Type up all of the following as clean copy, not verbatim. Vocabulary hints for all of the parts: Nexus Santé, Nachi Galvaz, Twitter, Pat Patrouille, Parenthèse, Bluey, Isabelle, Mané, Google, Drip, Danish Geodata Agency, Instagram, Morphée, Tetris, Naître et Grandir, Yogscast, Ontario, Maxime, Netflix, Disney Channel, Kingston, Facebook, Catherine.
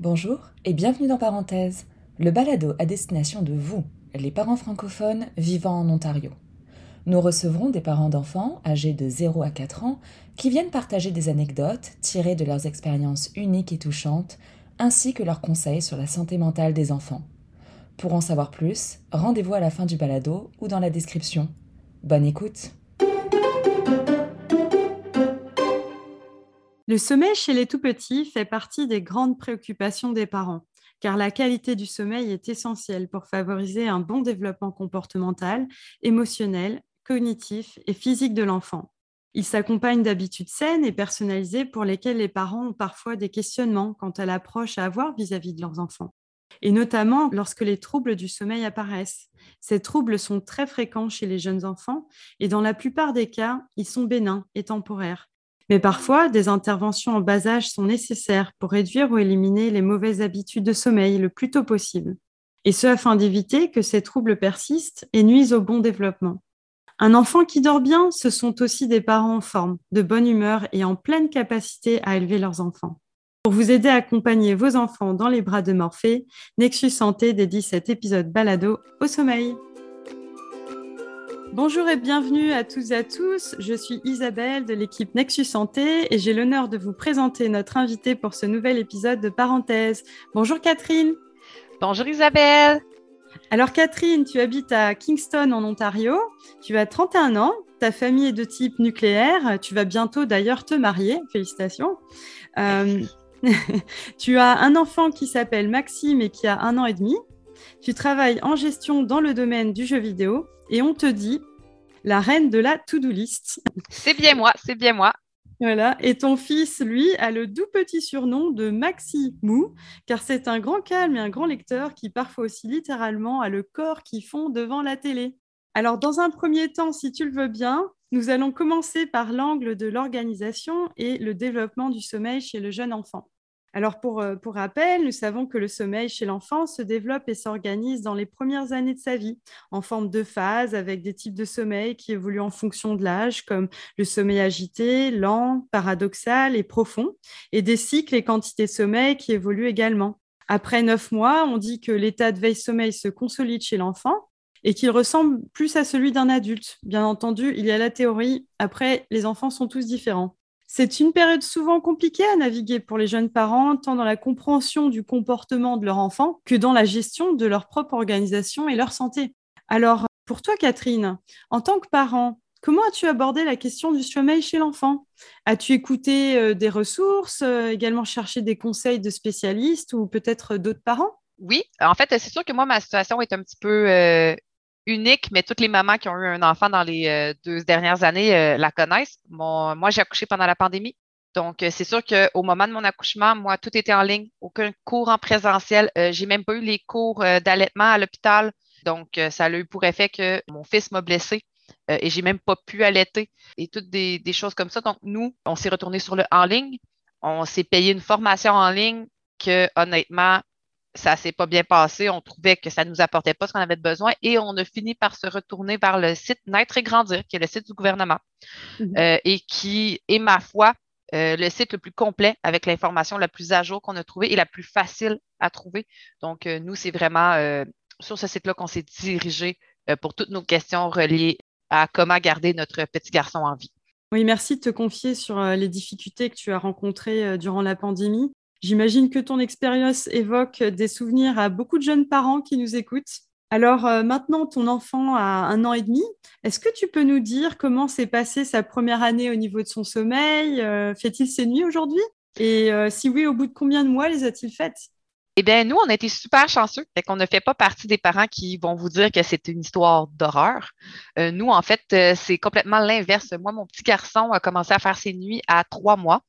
Bonjour et bienvenue dans Parenthèse, le balado à destination de vous, les parents francophones vivant en Ontario. Nous recevrons des parents d'enfants âgés de 0 à 4 ans qui viennent partager des anecdotes tirées de leurs expériences uniques et touchantes, ainsi que leurs conseils sur la santé mentale des enfants. Pour en savoir plus, rendez-vous à la fin du balado ou dans la description. Bonne écoute! Le sommeil chez les tout-petits fait partie des grandes préoccupations des parents, car la qualité du sommeil est essentielle pour favoriser un bon développement comportemental, émotionnel, cognitif et physique de l'enfant. Il s'accompagne d'habitudes saines et personnalisées pour lesquelles les parents ont parfois des questionnements quant à l'approche à avoir vis-à-vis de leurs enfants, et notamment lorsque les troubles du sommeil apparaissent. Ces troubles sont très fréquents chez les jeunes enfants et dans la plupart des cas, ils sont bénins et temporaires. Mais parfois, des interventions en bas âge sont nécessaires pour réduire ou éliminer les mauvaises habitudes de sommeil le plus tôt possible, et ce afin d'éviter que ces troubles persistent et nuisent au bon développement. Un enfant qui dort bien, ce sont aussi des parents en forme, de bonne humeur et en pleine capacité à élever leurs enfants. Pour vous aider à accompagner vos enfants dans les bras de Morphée, Nexus Santé dédie cet épisode balado au sommeil. Bonjour et bienvenue à tous et à tous, je suis Isabelle de l'équipe Nexus Santé et j'ai l'honneur de vous présenter notre invitée pour ce nouvel épisode de Parenthèse. Bonjour Catherine. Bonjour Isabelle. Alors Catherine, tu habites à Kingston en Ontario, tu as 31 ans, ta famille est de type nucléaire, tu vas bientôt d'ailleurs te marier, félicitations. Tu as un enfant qui s'appelle Maxime et qui a 1 an et demi. Tu travailles en gestion dans le domaine du jeu vidéo et on te dit la reine de la to-do list. C'est bien moi. Voilà, et ton fils, lui, a le doux petit surnom de Maxi Mou, car c'est un grand calme et un grand lecteur qui parfois aussi littéralement a le corps qui fond devant la télé. Alors dans un premier temps, si tu le veux bien, nous allons commencer par l'angle de l'organisation et le développement du sommeil chez le jeune enfant. Alors pour rappel, nous savons que le sommeil chez l'enfant se développe et s'organise dans les premières années de sa vie, en forme de phases avec des types de sommeil qui évoluent en fonction de l'âge, comme le sommeil agité, lent, paradoxal et profond, et des cycles et quantités de sommeil qui évoluent également. Après 9 mois, on dit que l'état de veille-sommeil se consolide chez l'enfant et qu'il ressemble plus à celui d'un adulte. Bien entendu, il y a la théorie, après les enfants sont tous différents. C'est une période souvent compliquée à naviguer pour les jeunes parents, tant dans la compréhension du comportement de leur enfant que dans la gestion de leur propre organisation et leur santé. Alors, pour toi, Catherine, en tant que parent, comment as-tu abordé la question du sommeil chez l'enfant ? As-tu écouté des ressources, également cherché des conseils de spécialistes ou peut-être d'autres parents ? Oui, en fait, c'est sûr que moi, ma situation est un petit peu unique, mais toutes les mamans qui ont eu un enfant dans les 2 dernières années la connaissent. Moi, j'ai accouché pendant la pandémie. Donc, c'est sûr qu'au moment de mon accouchement, moi, tout était en ligne. Aucun cours en présentiel. J'ai même pas eu les cours d'allaitement à l'hôpital. Donc, ça a eu pour effet que mon fils m'a blessée et j'ai même pas pu allaiter et toutes des choses comme ça. Donc, nous, on s'est retourné sur le en ligne. On s'est payé une formation en ligne que, honnêtement, ça ne s'est pas bien passé. On trouvait que ça ne nous apportait pas ce qu'on avait besoin et on a fini par se retourner vers le site Naître et Grandir, qui est le site du gouvernement et qui est, ma foi, le site le plus complet avec l'information la plus à jour qu'on a trouvée et la plus facile à trouver. Donc, nous, c'est vraiment sur ce site-là qu'on s'est dirigé pour toutes nos questions reliées à comment garder notre petit garçon en vie. Oui, merci de te confier sur les difficultés que tu as rencontrées durant la pandémie. J'imagine que ton expérience évoque des souvenirs à beaucoup de jeunes parents qui nous écoutent. Alors maintenant, ton enfant a 1 an et demi. Est-ce que tu peux nous dire comment s'est passée sa première année au niveau de son sommeil ? Fait-il ses nuits aujourd'hui ? Et si oui, au bout de combien de mois les a-t-il faites ? Eh bien, nous, on a été super chanceux. Fait qu'on ne fait pas partie des parents qui vont vous dire que c'est une histoire d'horreur. Nous, en fait, c'est complètement l'inverse. Moi, mon petit garçon a commencé à faire ses nuits à 3 mois.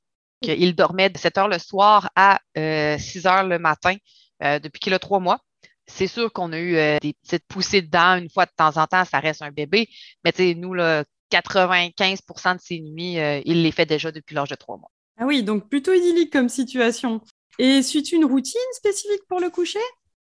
Il dormait de 7 heures le soir à 6 heures le matin depuis qu'il a 3 mois. C'est sûr qu'on a eu des petites poussées de dents une fois de temps en temps, ça reste un bébé. Mais tu sais, nous, là, 95% de ses nuits, il les fait déjà depuis l'âge de 3 mois. Ah oui, donc plutôt idyllique comme situation. Et suis-tu une routine spécifique pour le coucher?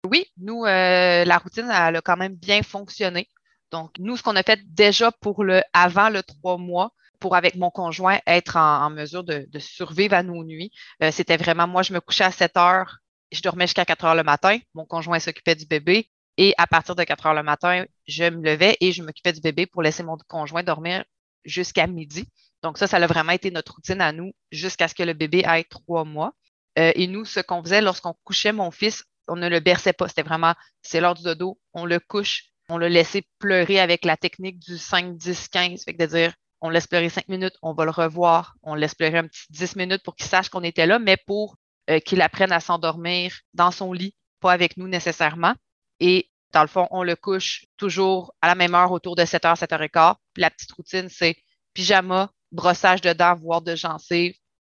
Oui, nous, la routine, elle a quand même bien fonctionné. Donc, nous, ce qu'on a fait déjà pour avant le 3 mois, pour, avec mon conjoint, être en mesure de survivre à nos nuits. C'était vraiment, moi, je me couchais à 7 heures, je dormais jusqu'à 4 heures le matin, mon conjoint s'occupait du bébé et à partir de 4 heures le matin, je me levais et je m'occupais du bébé pour laisser mon conjoint dormir jusqu'à midi. Donc ça a vraiment été notre routine à nous jusqu'à ce que le bébé ait 3 mois. Et nous, ce qu'on faisait lorsqu'on couchait mon fils, on ne le berçait pas. C'était vraiment, c'est l'heure du dodo, on le couche, on le laissait pleurer avec la technique du 5, 10, 15. Fait que de dire, on laisse pleurer 5 minutes, on va le revoir, on laisse pleurer un petit 10 minutes pour qu'il sache qu'on était là, mais pour qu'il apprenne à s'endormir dans son lit, pas avec nous nécessairement. Et dans le fond, on le couche toujours à la même heure, autour de 7h, 7h15. Puis la petite routine, c'est pyjama, brossage de dents, voire de gencives,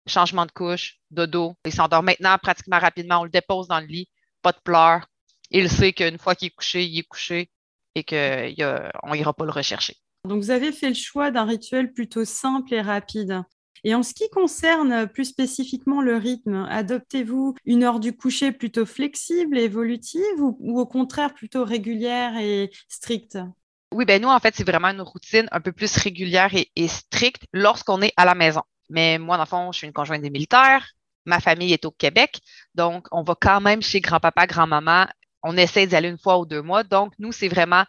changement de couche, dodo. Il s'endort maintenant pratiquement rapidement. On le dépose dans le lit, pas de pleurs. Il sait qu'une fois qu'il est couché, il est couché et qu'on n'ira pas le rechercher. Donc, vous avez fait le choix d'un rituel plutôt simple et rapide. Et en ce qui concerne plus spécifiquement le rythme, adoptez-vous une heure du coucher plutôt flexible et évolutive ou au contraire plutôt régulière et stricte? Oui, ben nous, en fait, c'est vraiment une routine un peu plus régulière et stricte lorsqu'on est à la maison. Mais moi, dans le fond, je suis une conjointe des militaires. Ma famille est au Québec. Donc, on va quand même chez grand-papa, grand-maman. On essaie d'y aller une fois ou 2 mois. Donc, nous, c'est vraiment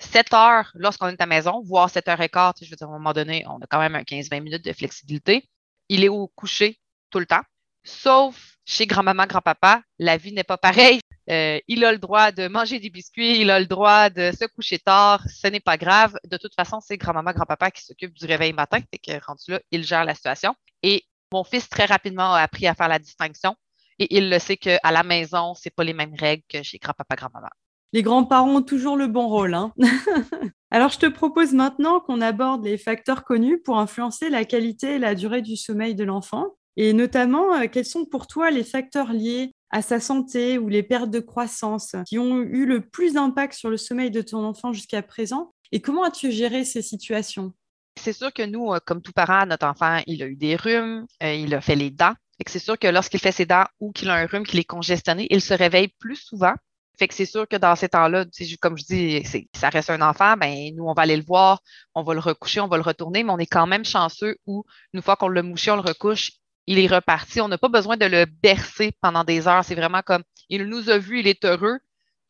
7 heures lorsqu'on est à la maison, voire 7h15. Je veux dire, à un moment donné, on a quand même un 15-20 minutes de flexibilité. Il est au coucher tout le temps. Sauf chez grand-maman, grand-papa, la vie n'est pas pareille. Il a le droit de manger des biscuits, il a le droit de se coucher tard, ce n'est pas grave. De toute façon, c'est grand-maman, grand-papa qui s'occupe du réveil matin, fait que rendu là, il gère la situation. Et mon fils, très rapidement, a appris à faire la distinction et il le sait qu'à la maison, c'est pas les mêmes règles que chez grand-papa, grand-maman. Les grands-parents ont toujours le bon rôle, hein? Alors, je te propose maintenant qu'on aborde les facteurs connus pour influencer la qualité et la durée du sommeil de l'enfant. Et notamment, quels sont pour toi les facteurs liés à sa santé ou les pertes de croissance qui ont eu le plus d'impact sur le sommeil de ton enfant jusqu'à présent? Et comment as-tu géré ces situations? C'est sûr que nous, comme tout parent, notre enfant, il a eu des rhumes, il a fait les dents. Fait que c'est sûr que lorsqu'il fait ses dents ou qu'il a un rhume, qu'il est congestionné, il se réveille plus souvent. Fait que c'est sûr que dans ces temps-là, comme je dis, ça reste un enfant, ben nous, on va aller le voir, on va le recoucher, on va le retourner, mais on est quand même chanceux où, une fois qu'on le mouche, on le recouche, il est reparti. On n'a pas besoin de le bercer pendant des heures. C'est vraiment comme, il nous a vus, il est heureux,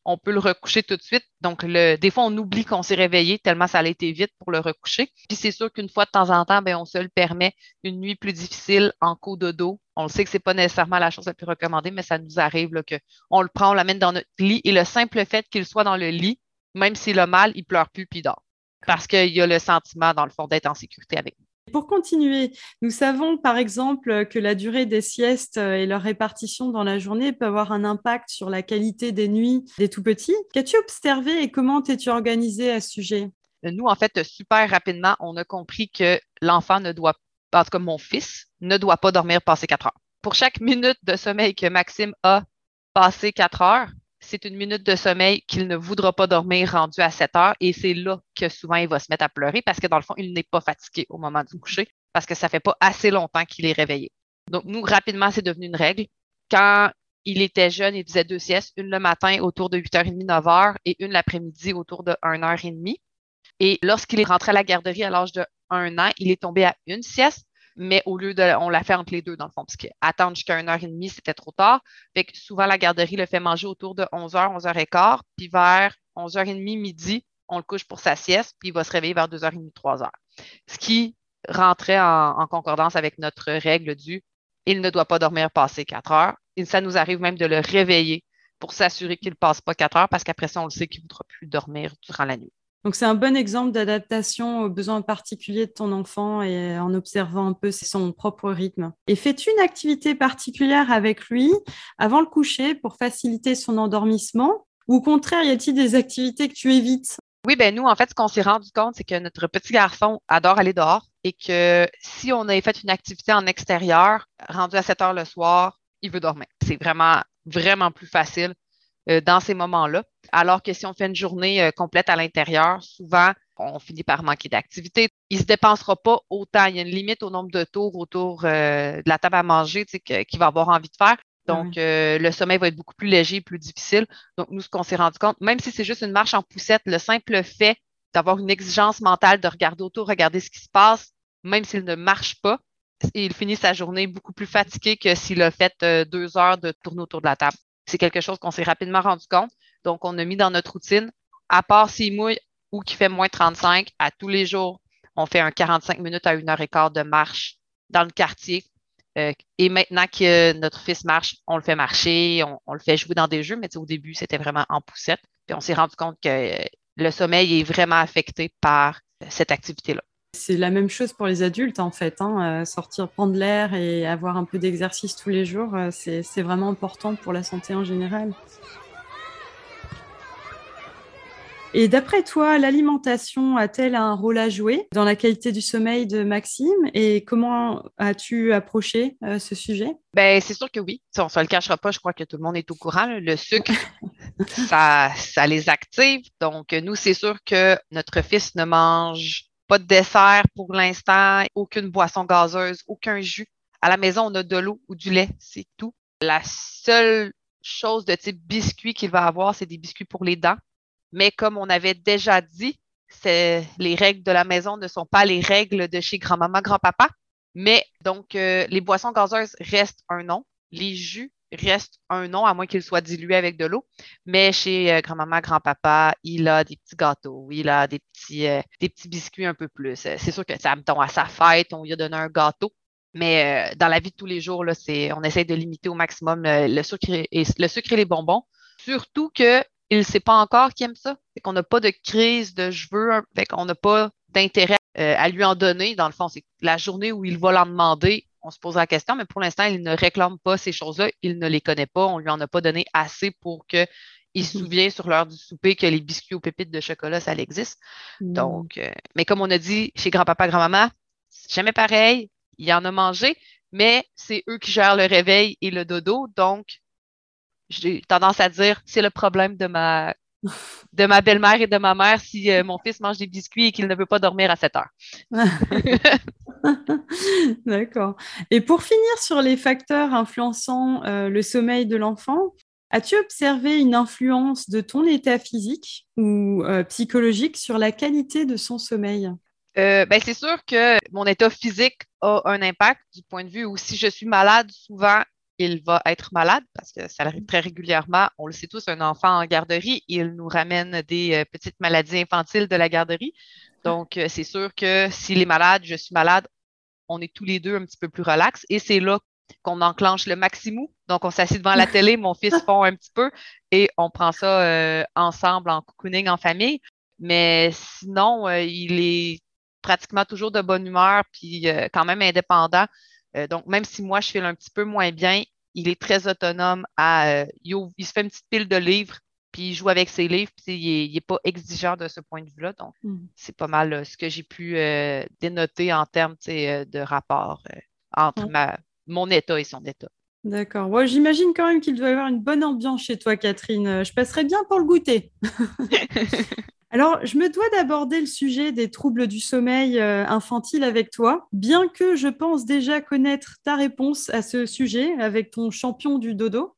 on peut le recoucher tout de suite. Donc, des fois, on oublie qu'on s'est réveillé tellement ça allait été vite pour le recoucher. Puis, c'est sûr qu'une fois de temps en temps, bien, on se le permet une nuit plus difficile en cododo. On le sait que c'est pas nécessairement la chose la plus recommandée, mais ça nous arrive là, qu'on le prend, on l'amène dans notre lit et le simple fait qu'il soit dans le lit, même s'il a mal, il pleure plus puis il dort parce qu'il y a le sentiment, dans le fond, d'être en sécurité avec nous. Pour continuer, nous savons par exemple que la durée des siestes et leur répartition dans la journée peut avoir un impact sur la qualité des nuits des tout-petits. Qu'as-tu observé et comment t'es-tu organisée à ce sujet? Nous, en fait, super rapidement, on a compris que l'enfant ne doit, en tout cas mon fils, ne doit pas dormir passé 4 heures. Pour chaque minute de sommeil que Maxime a passé 4 heures, c'est une minute de sommeil qu'il ne voudra pas dormir rendu à 7 heures et c'est là que souvent il va se mettre à pleurer parce que dans le fond, il n'est pas fatigué au moment du coucher parce que ça ne fait pas assez longtemps qu'il est réveillé. Donc, nous, rapidement, c'est devenu une règle. Quand il était jeune, il faisait 2 siestes, une le matin autour de 8h30, 9h et une l'après-midi autour de 1h30. Et lorsqu'il est rentré à la garderie à l'âge de 1 an, il est tombé à 1 sieste. Mais au lieu de, on l'a fait entre les deux, dans le fond, parce qu'attendre jusqu'à 1h30, c'était trop tard. Fait que souvent, la garderie le fait manger autour de 11h, 11h15, puis vers 11h30, midi, on le couche pour sa sieste, puis il va se réveiller vers 2h30, 3h. Ce qui rentrait en concordance avec notre règle du « il ne doit pas dormir passer 4h ». Et ça nous arrive même de le réveiller pour s'assurer qu'il ne passe pas 4h, parce qu'après ça, on le sait qu'il ne voudra plus dormir durant la nuit. Donc, c'est un bon exemple d'adaptation aux besoins particuliers de ton enfant et en observant un peu son propre rythme. Et fais-tu une activité particulière avec lui avant le coucher pour faciliter son endormissement? Ou au contraire, y a-t-il des activités que tu évites? Oui, ben nous, en fait, ce qu'on s'est rendu compte, c'est que notre petit garçon adore aller dehors et que si on avait fait une activité en extérieur, rendu à 7 heures le soir, il veut dormir. C'est vraiment, vraiment plus facile dans ces moments-là. Alors que si on fait une journée complète à l'intérieur, souvent, on finit par manquer d'activité. Il ne se dépensera pas autant. Il y a une limite au nombre de tours autour de la table à manger qu'il va avoir envie de faire. Donc, le sommeil va être beaucoup plus léger, plus difficile. Donc, nous, ce qu'on s'est rendu compte, même si c'est juste une marche en poussette, le simple fait d'avoir une exigence mentale de regarder autour, regarder ce qui se passe, même s'il ne marche pas, il finit sa journée beaucoup plus fatigué que s'il a fait 2 heures de tourner autour de la table. C'est quelque chose qu'on s'est rapidement rendu compte. Donc, on a mis dans notre routine, à part s'il mouille ou qu'il fait moins 35, à tous les jours, on fait un 45 minutes à 1h15 de marche dans le quartier. Et maintenant que notre fils marche, on le fait marcher, on le fait jouer dans des jeux, mais au début, c'était vraiment en poussette. Puis on s'est rendu compte que le sommeil est vraiment affecté par cette activité-là. C'est la même chose pour les adultes, en fait. Hein. Sortir, prendre l'air et avoir un peu d'exercice tous les jours, c'est vraiment important pour la santé en général. Et d'après toi, l'alimentation a-t-elle un rôle à jouer dans la qualité du sommeil de Maxime? Et comment as-tu approché ce sujet? Ben, c'est sûr que oui. Ça, on ne se le cachera pas, je crois que tout le monde est au courant. Le sucre, ça les active. Donc, nous, c'est sûr que notre fils ne mange pas de dessert pour l'instant, aucune boisson gazeuse, aucun jus. À la maison, on a de l'eau ou du lait, c'est tout. La seule chose de type biscuit qu'il va avoir, c'est des biscuits pour les dents. Mais comme on avait déjà dit, les règles de la maison ne sont pas les règles de chez grand-maman, grand-papa. Mais donc, les boissons gazeuses restent un nom. Les jus restent un nom, à moins qu'ils soient dilués avec de l'eau. Mais chez grand-maman, grand-papa, il a des petits gâteaux, il a des petits biscuits un peu plus. C'est sûr que, mettons, à sa fête, on lui a donné un gâteau. Mais dans la vie de tous les jours, là, on essaie de limiter au maximum le sucre et les bonbons. Surtout que il ne sait pas encore qu'il aime ça. Fait qu'on n'a pas de crise de « je veux », fait qu'on n'a pas d'intérêt à lui en donner. Dans le fond, c'est la journée où il va l'en demander, on se posera la question, mais pour l'instant, il ne réclame pas ces choses-là. Il ne les connaît pas. On ne lui en a pas donné assez pour qu'il se souvienne sur l'heure du souper que les biscuits aux pépites de chocolat, ça existe. Donc, mais comme on a dit chez grand-papa, grand-maman, c'est jamais pareil. Il en a mangé, mais c'est eux qui gèrent le réveil et le dodo. Donc, j'ai tendance à dire, c'est le problème de ma belle-mère et de ma mère si mon fils mange des biscuits et qu'il ne veut pas dormir à 7 heures. D'accord. Et pour finir sur les facteurs influençant le sommeil de l'enfant, as-tu observé une influence de ton état physique ou psychologique sur la qualité de son sommeil? C'est sûr que mon état physique a un impact du point de vue où si je suis malade, souvent, il va être malade parce que ça arrive très régulièrement. On le sait tous, un enfant en garderie, il nous ramène des petites maladies infantiles de la garderie. Donc, c'est sûr que s'il est malade, je suis malade, on est tous les deux un petit peu plus relax. Et c'est là qu'on enclenche le maximum. Donc, on s'assied devant la télé, mon fils fond un petit peu et on prend ça ensemble en cocooning, en famille. Mais sinon, il est pratiquement toujours de bonne humeur puis quand même indépendant. Donc, même si moi, je file un petit peu moins bien, il est très autonome. Il se fait une petite pile de livres, puis il joue avec ses livres, puis il n'est pas exigeant de ce point de vue-là. Donc, c'est pas mal ce que j'ai pu dénoter en termes de rapport entre mon état et son état. D'accord. Ouais, j'imagine quand même qu'il doit y avoir une bonne ambiance chez toi, Catherine. Je passerais bien pour le goûter. Alors, je me dois d'aborder le sujet des troubles du sommeil infantile avec toi, bien que je pense déjà connaître ta réponse à ce sujet avec ton champion du dodo.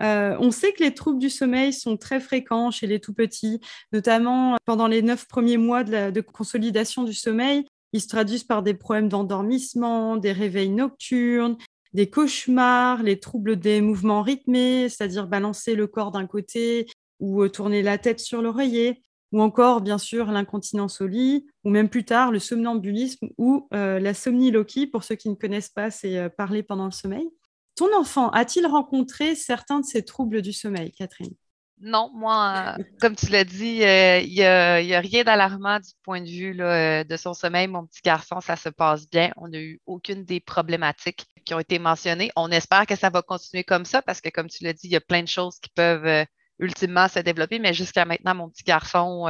On sait que les troubles du sommeil sont très fréquents chez les tout-petits, notamment pendant les 9 premiers mois de consolidation du sommeil. Ils se traduisent par des problèmes d'endormissement, des réveils nocturnes, des cauchemars, les troubles des mouvements rythmés, c'est-à-dire balancer le corps d'un côté ou tourner la tête sur l'oreiller, ou encore, bien sûr, l'incontinence au lit, ou même plus tard, le somnambulisme ou la somniloquie, pour ceux qui ne connaissent pas, c'est parler pendant le sommeil. Ton enfant a-t-il rencontré certains de ces troubles du sommeil, Catherine? Non, moi, comme tu l'as dit, il n'y a rien d'alarmant du point de vue de son sommeil. Mon petit garçon, ça se passe bien. On n'a eu aucune des problématiques qui ont été mentionnées. On espère que ça va continuer comme ça, parce que, comme tu l'as dit, il y a plein de choses qui peuvent ultimement se développer, mais jusqu'à maintenant, mon petit garçon,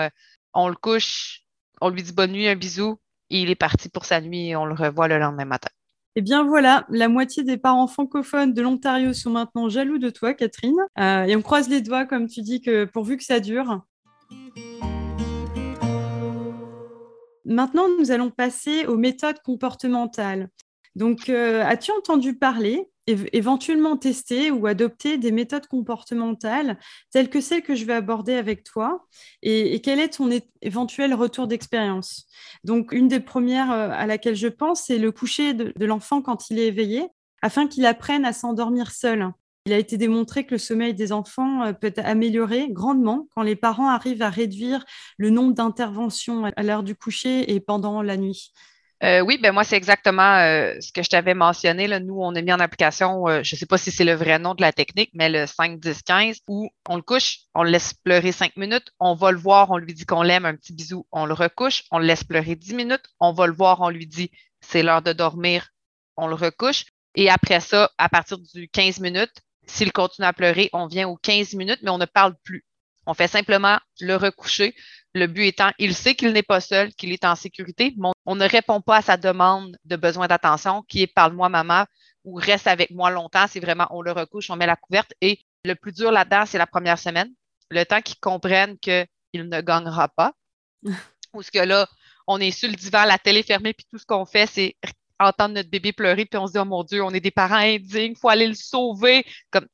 on le couche, on lui dit bonne nuit, un bisou, et il est parti pour sa nuit et on le revoit le lendemain matin. Eh bien voilà, la moitié des parents francophones de l'Ontario sont maintenant jaloux de toi, Catherine, et on croise les doigts, comme tu dis, que pourvu que ça dure. Maintenant, nous allons passer aux méthodes comportementales. Donc, as-tu entendu parler, éventuellement tester ou adopter des méthodes comportementales telles que celles que je vais aborder avec toi, et quel est ton éventuel retour d'expérience? Donc, une des premières à laquelle je pense, c'est le coucher de l'enfant quand il est éveillé, afin qu'il apprenne à s'endormir seul. Il a été démontré que le sommeil des enfants peut améliorer grandement quand les parents arrivent à réduire le nombre d'interventions à l'heure du coucher et pendant la nuit. Oui, ben moi, c'est exactement ce que je t'avais mentionné. Là. Nous, on a mis en application, je ne sais pas si c'est le vrai nom de la technique, mais le 5-10-15, où on le couche, on le laisse pleurer 5 minutes, on va le voir, on lui dit qu'on l'aime, un petit bisou, on le recouche, on le laisse pleurer 10 minutes, on va le voir, on lui dit c'est l'heure de dormir, on le recouche. Et après ça, à partir du 15 minutes, s'il continue à pleurer, on vient aux 15 minutes, mais on ne parle plus. On fait simplement le recoucher. Le but étant, il sait qu'il n'est pas seul, qu'il est en sécurité, mais on ne répond pas à sa demande de besoin d'attention qui est « parle-moi maman » ou « reste avec moi longtemps ». C'est vraiment, on le recouche, on met la couverte. Et le plus dur là-dedans, c'est la première semaine. Le temps qu'ils comprennent qu'il ne gagnera pas. Parce que là, on est sur le divan, la télé fermée, puis tout ce qu'on fait, c'est entendre notre bébé pleurer, puis on se dit « oh mon Dieu, on est des parents indignes, il faut aller le sauver ». Comme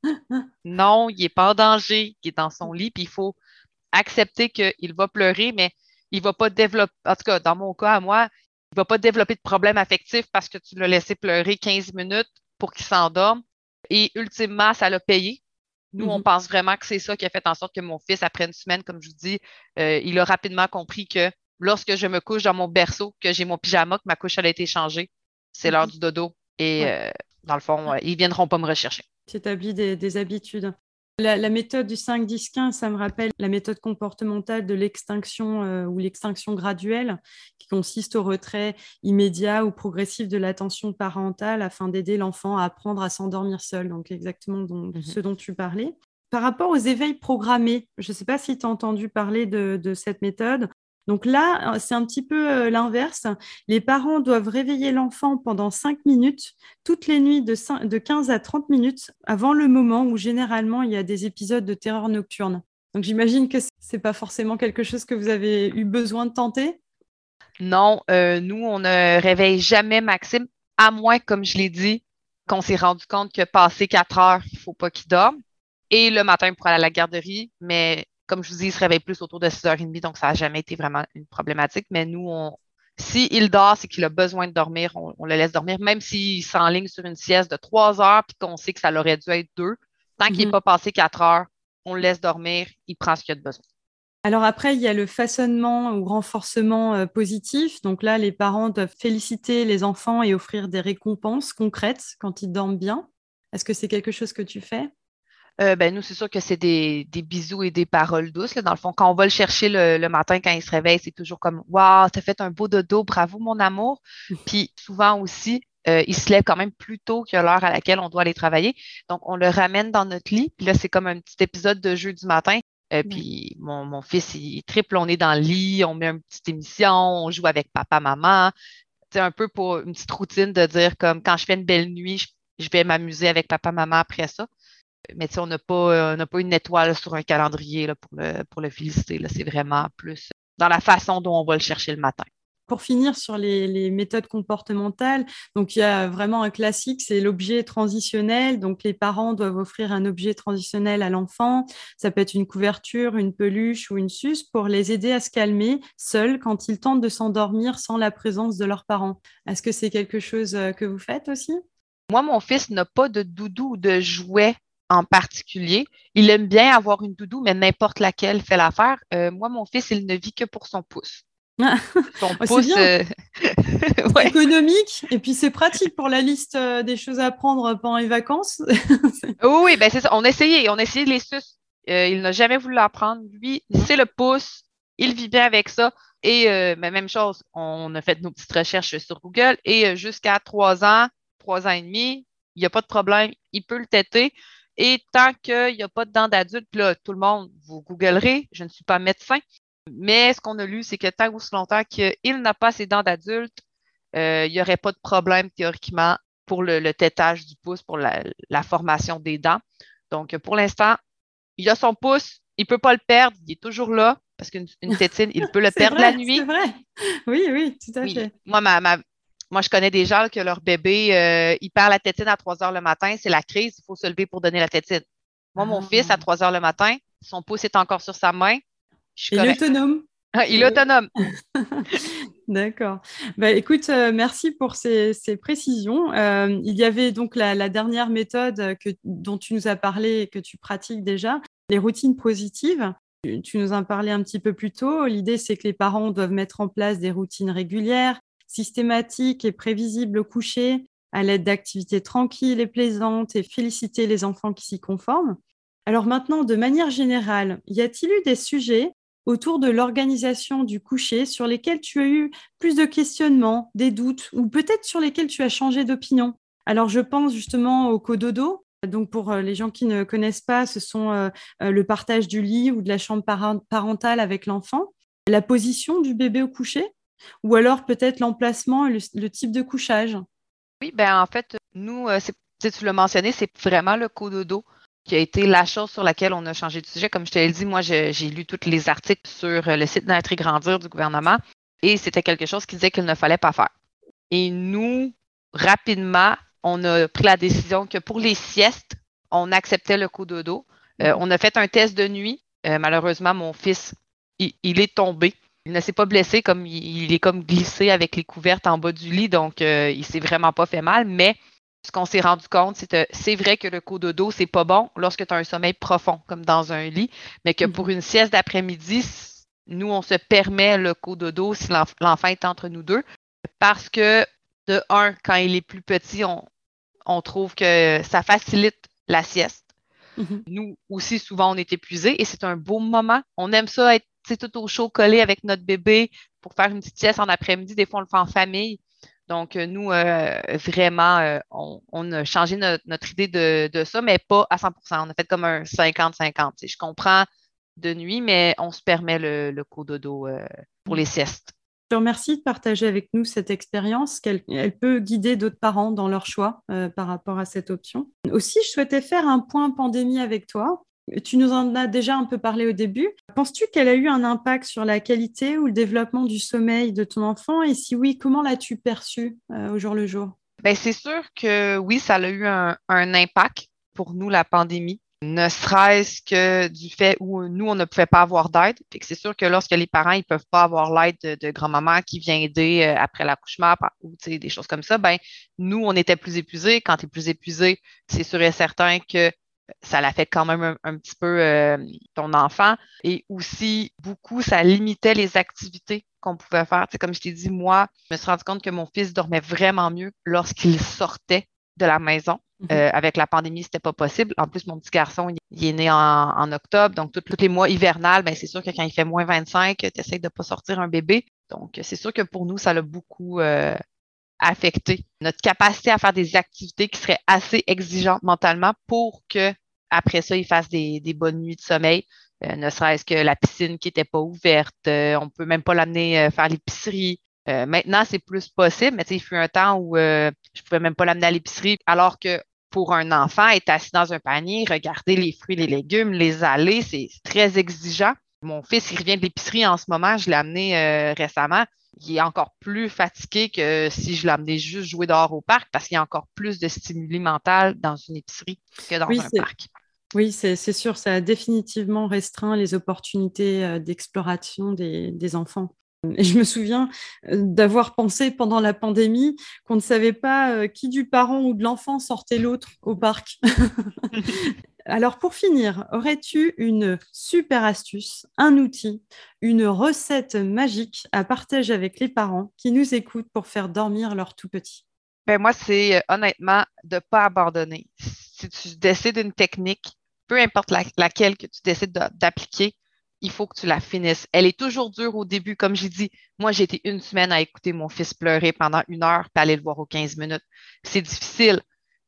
non, il n'est pas en danger, il est dans son lit, puis il faut accepter qu'il va pleurer, mais il ne va pas développer, en tout cas, dans mon cas, à moi, il ne va pas développer de problème affectif parce que tu l'as laissé pleurer 15 minutes pour qu'il s'endorme. Et ultimement, ça l'a payé. Nous, on pense vraiment que c'est ça qui a fait en sorte que mon fils, après une semaine, comme je vous dis, il a rapidement compris que lorsque je me couche dans mon berceau, que j'ai mon pyjama, que ma couche elle a été changée, c'est l'heure du dodo. Et dans le fond, ils ne viendront pas me rechercher. Tu établis des habitudes. La méthode du 5-10-15, ça me rappelle la méthode comportementale de l'extinction ou l'extinction graduelle qui consiste au retrait immédiat ou progressif de l'attention parentale afin d'aider l'enfant à apprendre à s'endormir seul. Donc exactement ce dont tu parlais. Par rapport aux éveils programmés, je ne sais pas si tu as entendu parler de cette méthode. Donc là, c'est un petit peu l'inverse. Les parents doivent réveiller l'enfant pendant 5 minutes, toutes les nuits de 15 à 30 minutes, avant le moment où généralement il y a des épisodes de terreur nocturne. Donc j'imagine que ce n'est pas forcément quelque chose que vous avez eu besoin de tenter? Non, nous, on ne réveille jamais Maxime, à moins, comme je l'ai dit, qu'on s'est rendu compte que passé 4 heures, il ne faut pas qu'il dorme. Et le matin, pour aller à la garderie, mais comme je vous dis, il se réveille plus autour de 6h30, donc ça n'a jamais été vraiment une problématique. Mais nous, s'il dort, c'est qu'il a besoin de dormir, on le laisse dormir. Même s'il s'enligne sur une sieste de 3 heures puis qu'on sait que ça aurait dû être 2, tant qu'il n'est pas passé 4 heures, on le laisse dormir, il prend ce qu'il a de besoin. Alors après, il y a le façonnement ou renforcement positif. Donc là, les parents doivent féliciter les enfants et offrir des récompenses concrètes quand ils dorment bien. Est-ce que c'est quelque chose que tu fais? Nous, c'est sûr que c'est des bisous et des paroles douces. Là. Dans le fond, quand on va le chercher le matin, quand il se réveille, c'est toujours comme « Wow, t'as fait un beau dodo, bravo mon amour! » Puis souvent aussi, il se lève quand même plus tôt que l'heure à laquelle on doit aller travailler. Donc, on le ramène dans notre lit. Puis là, c'est comme un petit épisode de jeu du matin. Puis mon fils, il triple, on est dans le lit, on met une petite émission, on joue avec papa, maman. C'est un peu pour une petite routine de dire comme « Quand je fais une belle nuit, je vais m'amuser avec papa, maman après ça. » Mais on n'a pas une étoile sur un calendrier là, pour le féliciter. Là. C'est vraiment plus dans la façon dont on va le chercher le matin. Pour finir sur les méthodes comportementales, donc il y a vraiment un classique, c'est l'objet transitionnel. Donc les parents doivent offrir un objet transitionnel à l'enfant. Ça peut être une couverture, une peluche ou une suce pour les aider à se calmer seuls quand ils tentent de s'endormir sans la présence de leurs parents. Est-ce que c'est quelque chose que vous faites aussi? Moi, mon fils n'a pas de doudou ou de jouet en particulier. Il aime bien avoir une doudou, mais n'importe laquelle fait l'affaire. Moi, mon fils, il ne vit que pour son pouce. Son pouce... C'est économique, et puis c'est pratique pour la liste des choses à prendre pendant les vacances. Oui, ben c'est ça. On essayait les suces. Il n'a jamais voulu la prendre. Lui, c'est le pouce. Il vit bien avec ça. Et même chose, on a fait nos petites recherches sur Google, et jusqu'à 3 ans et demi, il n'y a pas de problème. Il peut le téter. Et tant qu'il n'y a pas de dents d'adulte, là, tout le monde, vous googlerez, je ne suis pas médecin, mais ce qu'on a lu, c'est que tant ou si longtemps qu'il n'a pas ses dents d'adulte, il n'y aurait pas de problème théoriquement pour le tétage du pouce, pour la formation des dents. Donc, pour l'instant, il a son pouce, il ne peut pas le perdre, il est toujours là, parce qu'une tétine, il peut le perdre la nuit. C'est vrai, oui, tout à fait. Moi, je connais des gens là, que leur bébé, il perd la tétine à 3h le matin, c'est la crise, il faut se lever pour donner la tétine. Moi, mon fils, à 3h le matin, son pouce est encore sur sa main. Il est autonome. D'accord. Bah, écoute, merci pour ces précisions. Il y avait donc la dernière méthode dont tu nous as parlé et que tu pratiques déjà, les routines positives. Tu nous en parlais un petit peu plus tôt. L'idée, c'est que les parents doivent mettre en place des routines régulières, systématiques et prévisibles au coucher, à l'aide d'activités tranquilles et plaisantes, et féliciter les enfants qui s'y conforment. Alors maintenant, de manière générale, y a-t-il eu des sujets autour de l'organisation du coucher sur lesquels tu as eu plus de questionnements, des doutes, ou peut-être sur lesquels tu as changé d'opinion? Alors je pense justement au cododo. Donc pour les gens qui ne connaissent pas, ce sont le partage du lit ou de la chambre parentale avec l'enfant, la position du bébé au coucher, ou alors peut-être l'emplacement et le type de couchage. Oui, ben en fait, nous, tu l'as mentionné, c'est vraiment le cododo qui a été la chose sur laquelle on a changé de sujet. Comme je te l'ai dit, moi, j'ai lu tous les articles sur le site Naître et Grandir du gouvernement, et c'était quelque chose qui disait qu'il ne fallait pas faire. Et nous, rapidement, on a pris la décision que pour les siestes, on acceptait le cododo. On a fait un test de nuit. Malheureusement, mon fils, il est tombé. Il ne s'est pas blessé, comme il est comme glissé avec les couvertes en bas du lit, donc il ne s'est vraiment pas fait mal. Mais ce qu'on s'est rendu compte, c'est que c'est vrai que le cododo, c'est pas bon lorsque tu as un sommeil profond, comme dans un lit, mais que pour une sieste d'après-midi, nous, on se permet le cododo si l'enfant est entre nous deux, parce que de un, quand il est plus petit, on trouve que ça facilite la sieste. Mm-hmm. Nous aussi, souvent, on est épuisés et c'est un beau moment. On aime ça être tout au chaud collé avec notre bébé pour faire une petite sieste en après-midi. Des fois, on le fait en famille. Donc, nous, vraiment, on a changé notre idée de ça, mais pas à 100%. On a fait comme un 50-50. Je comprends de nuit, mais on se permet le cododo pour les siestes. Je te remercie de partager avec nous cette expérience, qu'elle peut guider d'autres parents dans leur choix par rapport à cette option. Aussi, je souhaitais faire un point pandémie avec toi. Tu nous en as déjà un peu parlé au début. Penses-tu qu'elle a eu un impact sur la qualité ou le développement du sommeil de ton enfant? Et si oui, comment l'as-tu perçu au jour le jour? Bien, c'est sûr que oui, ça a eu un impact pour nous, la pandémie. Ne serait-ce que du fait où nous, on ne pouvait pas avoir d'aide. Fait que c'est sûr que lorsque les parents ne peuvent pas avoir l'aide de grand-maman qui vient aider après l'accouchement ou des choses comme ça, ben nous, on était plus épuisés. Quand tu es plus épuisé, c'est sûr et certain que ça l'affecte quand même un petit peu ton enfant. Et aussi, beaucoup, ça limitait les activités qu'on pouvait faire. T'sais, comme je t'ai dit, moi, je me suis rendu compte que mon fils dormait vraiment mieux lorsqu'il sortait de la maison. Avec la pandémie, c'était pas possible. En plus, mon petit garçon, il est né en octobre, donc tous les mois hivernales, ben, c'est sûr que quand il fait moins 25, tu essaies de ne pas sortir un bébé. Donc, c'est sûr que pour nous, ça l'a beaucoup affecté. Notre capacité à faire des activités qui seraient assez exigeantes mentalement pour que après ça, il fasse des bonnes nuits de sommeil, ne serait-ce que la piscine qui n'était pas ouverte, on peut même pas l'amener faire l'épicerie. Maintenant, c'est plus possible, mais il fut un temps où je pouvais même pas l'amener à l'épicerie, alors que pour un enfant, être assis dans un panier, regarder les fruits, les légumes, les aller, c'est très exigeant. Mon fils, il revient de l'épicerie en ce moment, je l'ai amené récemment. Il est encore plus fatigué que si je l'amenais juste jouer dehors au parc parce qu'il y a encore plus de stimuli mental dans une épicerie que dans un parc. Oui, c'est sûr, ça a définitivement restreint les opportunités d'exploration des enfants. Je me souviens d'avoir pensé pendant la pandémie qu'on ne savait pas qui du parent ou de l'enfant sortait l'autre au parc. Alors pour finir, aurais-tu une super astuce, un outil, une recette magique à partager avec les parents qui nous écoutent pour faire dormir leur tout petit? Ben moi, c'est honnêtement de ne pas abandonner. Si tu décides une technique, peu importe laquelle que tu décides d'appliquer, il faut que tu la finisses. Elle est toujours dure au début. Comme j'ai dit, moi, j'ai été une semaine à écouter mon fils pleurer pendant 1 heure puis aller le voir aux 15 minutes. C'est difficile,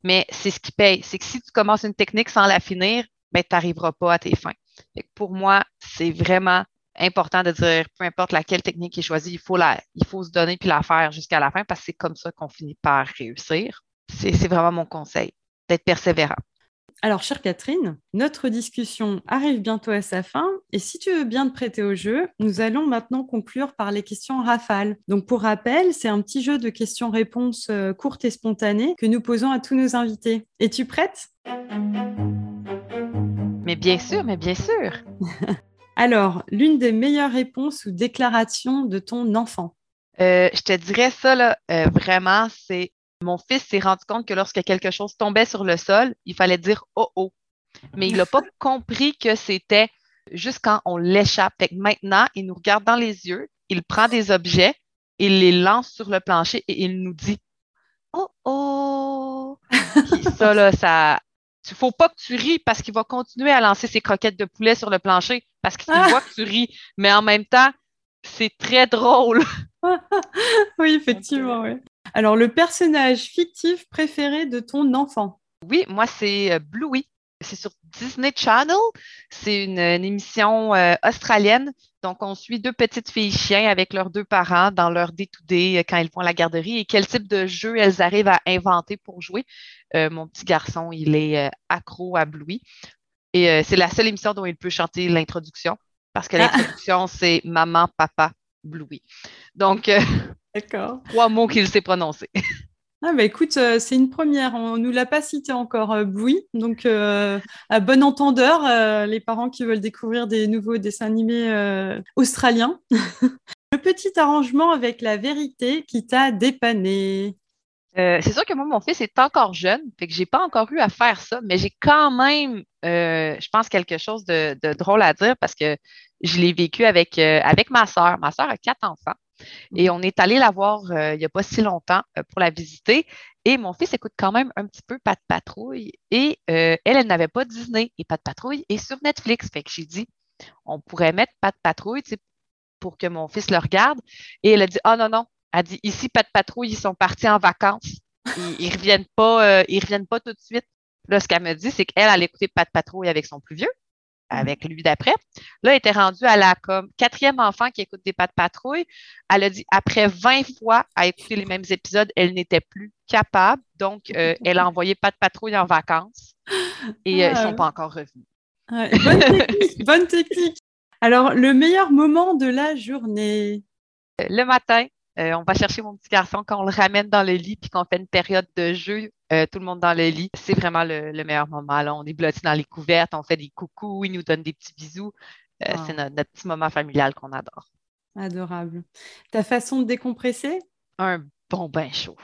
mais c'est ce qui paye. C'est que si tu commences une technique sans la finir, ben, tu n'arriveras pas à tes fins. Fait que pour moi, c'est vraiment important de dire, peu importe laquelle technique est choisie, il faut se donner puis la faire jusqu'à la fin parce que c'est comme ça qu'on finit par réussir. C'est vraiment mon conseil, d'être persévérant. Alors, chère Catherine, notre discussion arrive bientôt à sa fin et si tu veux bien te prêter au jeu, nous allons maintenant conclure par les questions rafales. Donc, pour rappel, c'est un petit jeu de questions-réponses courtes et spontanées que nous posons à tous nos invités. Es-tu prête? Mais bien sûr, mais bien sûr! Alors, l'une des meilleures réponses ou déclarations de ton enfant? Je te dirais ça, là, vraiment, c'est mon fils s'est rendu compte que lorsque quelque chose tombait sur le sol, il fallait dire « oh, oh ». Mais il n'a pas compris que c'était juste quand on l'échappe. Fait que maintenant, il nous regarde dans les yeux, il prend des objets, il les lance sur le plancher et il nous dit « oh, oh ». Ça, là, ça… Il ne faut pas que tu ris parce qu'il va continuer à lancer ses croquettes de poulet sur le plancher parce qu'il voit que tu ris. Mais en même temps, c'est très drôle. Oui, effectivement, oui. Alors, le personnage fictif préféré de ton enfant? Oui, moi, c'est Bluey. C'est sur Disney Channel. C'est une émission australienne. Donc, on suit deux petites filles chiens avec leurs deux parents dans leur day-to-day quand elles font la garderie et quel type de jeu elles arrivent à inventer pour jouer. Mon petit garçon, il est accro à Bluey. Et c'est la seule émission dont il peut chanter l'introduction parce que l'introduction, c'est « Maman, Papa, Bluey ». Donc, d'accord. 3 mots qu'il sait prononcer. Ah bah écoute, c'est une première, on ne nous l'a pas cité encore, Bluey, donc à bon entendeur, les parents qui veulent découvrir des nouveaux dessins animés australiens. Le petit arrangement avec la vérité qui t'a dépanné. C'est sûr que moi, mon fils est encore jeune, fait que j'ai pas encore eu à faire ça, mais j'ai quand même, je pense, quelque chose de drôle à dire parce que je l'ai vécu avec ma sœur. Ma sœur a 4 enfants. Et on est allé la voir il n'y a pas si longtemps pour la visiter. Et mon fils écoute quand même un petit peu Pat Patrouille. Et elle n'avait pas Disney. Et Pat Patrouille est sur Netflix. Fait que j'ai dit, on pourrait mettre Pat Patrouille pour que mon fils le regarde. Et elle a dit, ah non, non. Elle a dit, ici, Pat Patrouille, ils sont partis en vacances. Ils ne reviennent pas tout de suite. Là, ce qu'elle me dit, c'est qu'elle allait écouter Pat Patrouille avec son plus vieux. Avec lui d'après. Là, elle était rendue à la 4e enfant qui écoute des Pat Patrouille. Elle a dit, après 20 fois à écouter les mêmes épisodes, elle n'était plus capable. Donc, elle a envoyé Pat Patrouille en vacances et ils ne sont pas encore revenus. Ouais, bonne technique. Alors, le meilleur moment de la journée? Le matin, on va chercher mon petit garçon. Quand on le ramène dans le lit puis qu'on fait une période de jeu, tout le monde dans le lit, c'est vraiment le meilleur moment. Là, on est blotti dans les couvertes, on fait des coucous, ils nous donnent des petits bisous. C'est notre petit moment familial qu'on adore. Adorable. Ta façon de décompresser? Un bon bain chaud.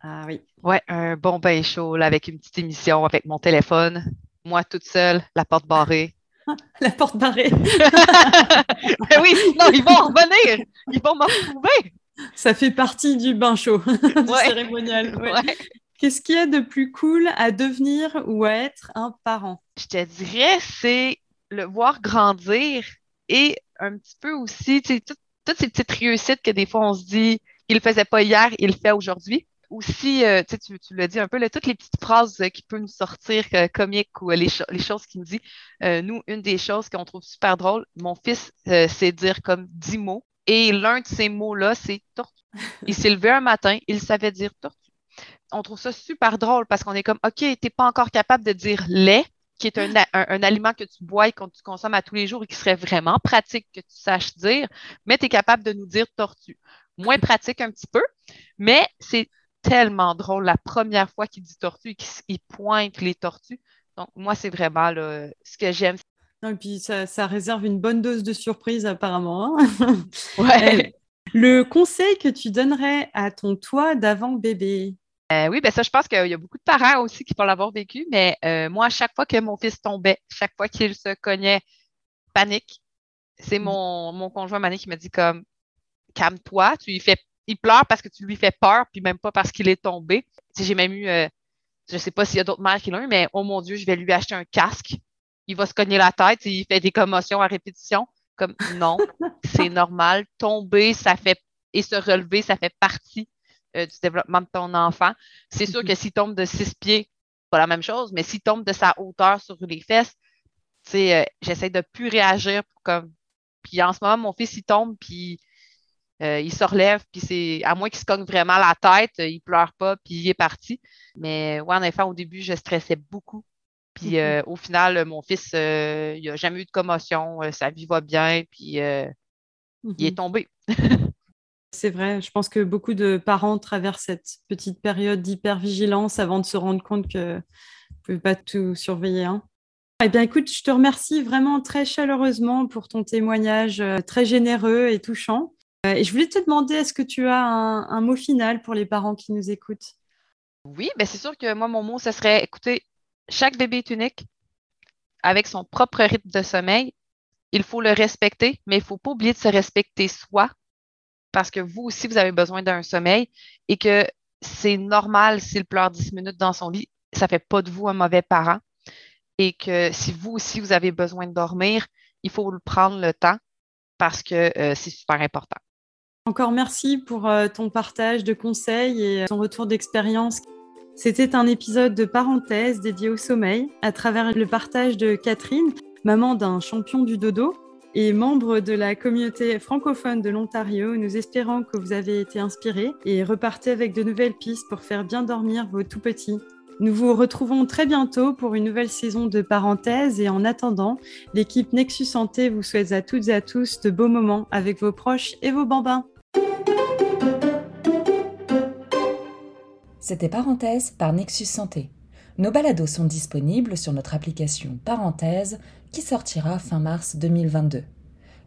Ah oui. Ouais, un bon bain chaud là, avec une petite émission, avec mon téléphone, moi toute seule, la porte barrée. La porte barrée. Mais oui, non, ils vont revenir. Ils vont me retrouver. Ça fait partie du bain chaud, du cérémonial. Ouais. Ouais. Qu'est-ce qu'il y a de plus cool à devenir ou à être un parent? Je te dirais, c'est le voir grandir et un petit peu aussi, tu sais, toutes ces petites réussites que des fois on se dit, il ne le faisait pas hier, il le fait aujourd'hui. Aussi, tu l'as dit un peu, là, toutes les petites phrases qui peuvent nous sortir comiques ou les choses qu'il nous dit. Nous, une des choses qu'on trouve super drôle, mon fils sait dire comme 10 mots et l'un de ces mots-là, c'est tortue. Il s'est levé un matin, il savait dire tortue. On trouve ça super drôle parce qu'on est comme, OK, t'es pas encore capable de dire lait, qui est un aliment que tu bois et que tu consommes à tous les jours et qui serait vraiment pratique que tu saches dire, mais t'es capable de nous dire tortue. Moins pratique un petit peu, mais c'est tellement drôle la première fois qu'il dit tortue et qu'il pointe les tortues. Donc, moi, c'est vraiment là, ce que j'aime. Non, et puis, ça réserve une bonne dose de surprise apparemment. Hein? Ouais. Le conseil que tu donnerais à ton toi d'avant bébé? Oui, ben ça, je pense qu'il y a beaucoup de parents aussi qui vont l'avoir vécu, mais moi, à chaque fois que mon fils tombait, chaque fois qu'il se cognait, panique. C'est mon conjoint Mané qui me dit comme, calme-toi, il pleure parce que tu lui fais peur, puis même pas parce qu'il est tombé. Tu sais, j'ai même eu, je sais pas s'il y a d'autres mères qui l'ont eu, mais oh mon Dieu, je vais lui acheter un casque. Il va se cogner la tête, il fait des commotions à répétition. Comme, non, c'est normal. Tomber, ça fait, et se relever, ça fait partie du développement de ton enfant. C'est sûr que s'il tombe de 6 pieds, pas la même chose, mais s'il tombe de sa hauteur sur les fesses, tu sais, j'essaie de plus réagir. Puis en ce moment, mon fils, il tombe, puis il se relève, puis c'est à moins qu'il se cogne vraiment la tête, il pleure pas, puis il est parti. Mais ouais, en effet, au début, je stressais beaucoup. Puis au final, mon fils, il n'a jamais eu de commotion, sa vie va bien, puis il est tombé. C'est vrai, je pense que beaucoup de parents traversent cette petite période d'hypervigilance avant de se rendre compte que vous ne pouvez pas tout surveiller. Hein. Eh bien, écoute, je te remercie vraiment très chaleureusement pour ton témoignage très généreux et touchant. Et je voulais te demander, est-ce que tu as un mot final pour les parents qui nous écoutent? Oui, ben c'est sûr que moi, mon mot, ça serait, écoutez, chaque bébé est unique, avec son propre rythme de sommeil. Il faut le respecter, mais il ne faut pas oublier de se respecter soi, parce que vous aussi, vous avez besoin d'un sommeil et que c'est normal s'il pleure 10 minutes dans son lit, ça ne fait pas de vous un mauvais parent. Et que si vous aussi, vous avez besoin de dormir, il faut prendre le temps parce que c'est super important. Encore merci pour ton partage de conseils et ton retour d'expérience. C'était un épisode de Parenthèse dédié au sommeil à travers le partage de Catherine, maman d'un champion du dodo et membre de la communauté francophone de l'Ontario. Nous espérons que vous avez été inspirés et repartez avec de nouvelles pistes pour faire bien dormir vos tout-petits. Nous vous retrouvons très bientôt pour une nouvelle saison de Parenthèse et en attendant, l'équipe Nexus Santé vous souhaite à toutes et à tous de beaux moments avec vos proches et vos bambins. C'était Parenthèse par Nexus Santé. Nos balados sont disponibles sur notre application Parenthèse qui sortira fin mars 2022.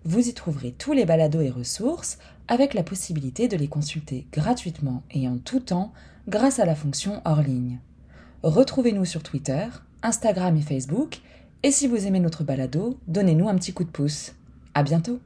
Vous y trouverez tous les balados et ressources avec la possibilité de les consulter gratuitement et en tout temps grâce à la fonction hors ligne. Retrouvez-nous sur Twitter, Instagram et Facebook. Et si vous aimez notre balado, donnez-nous un petit coup de pouce. À bientôt!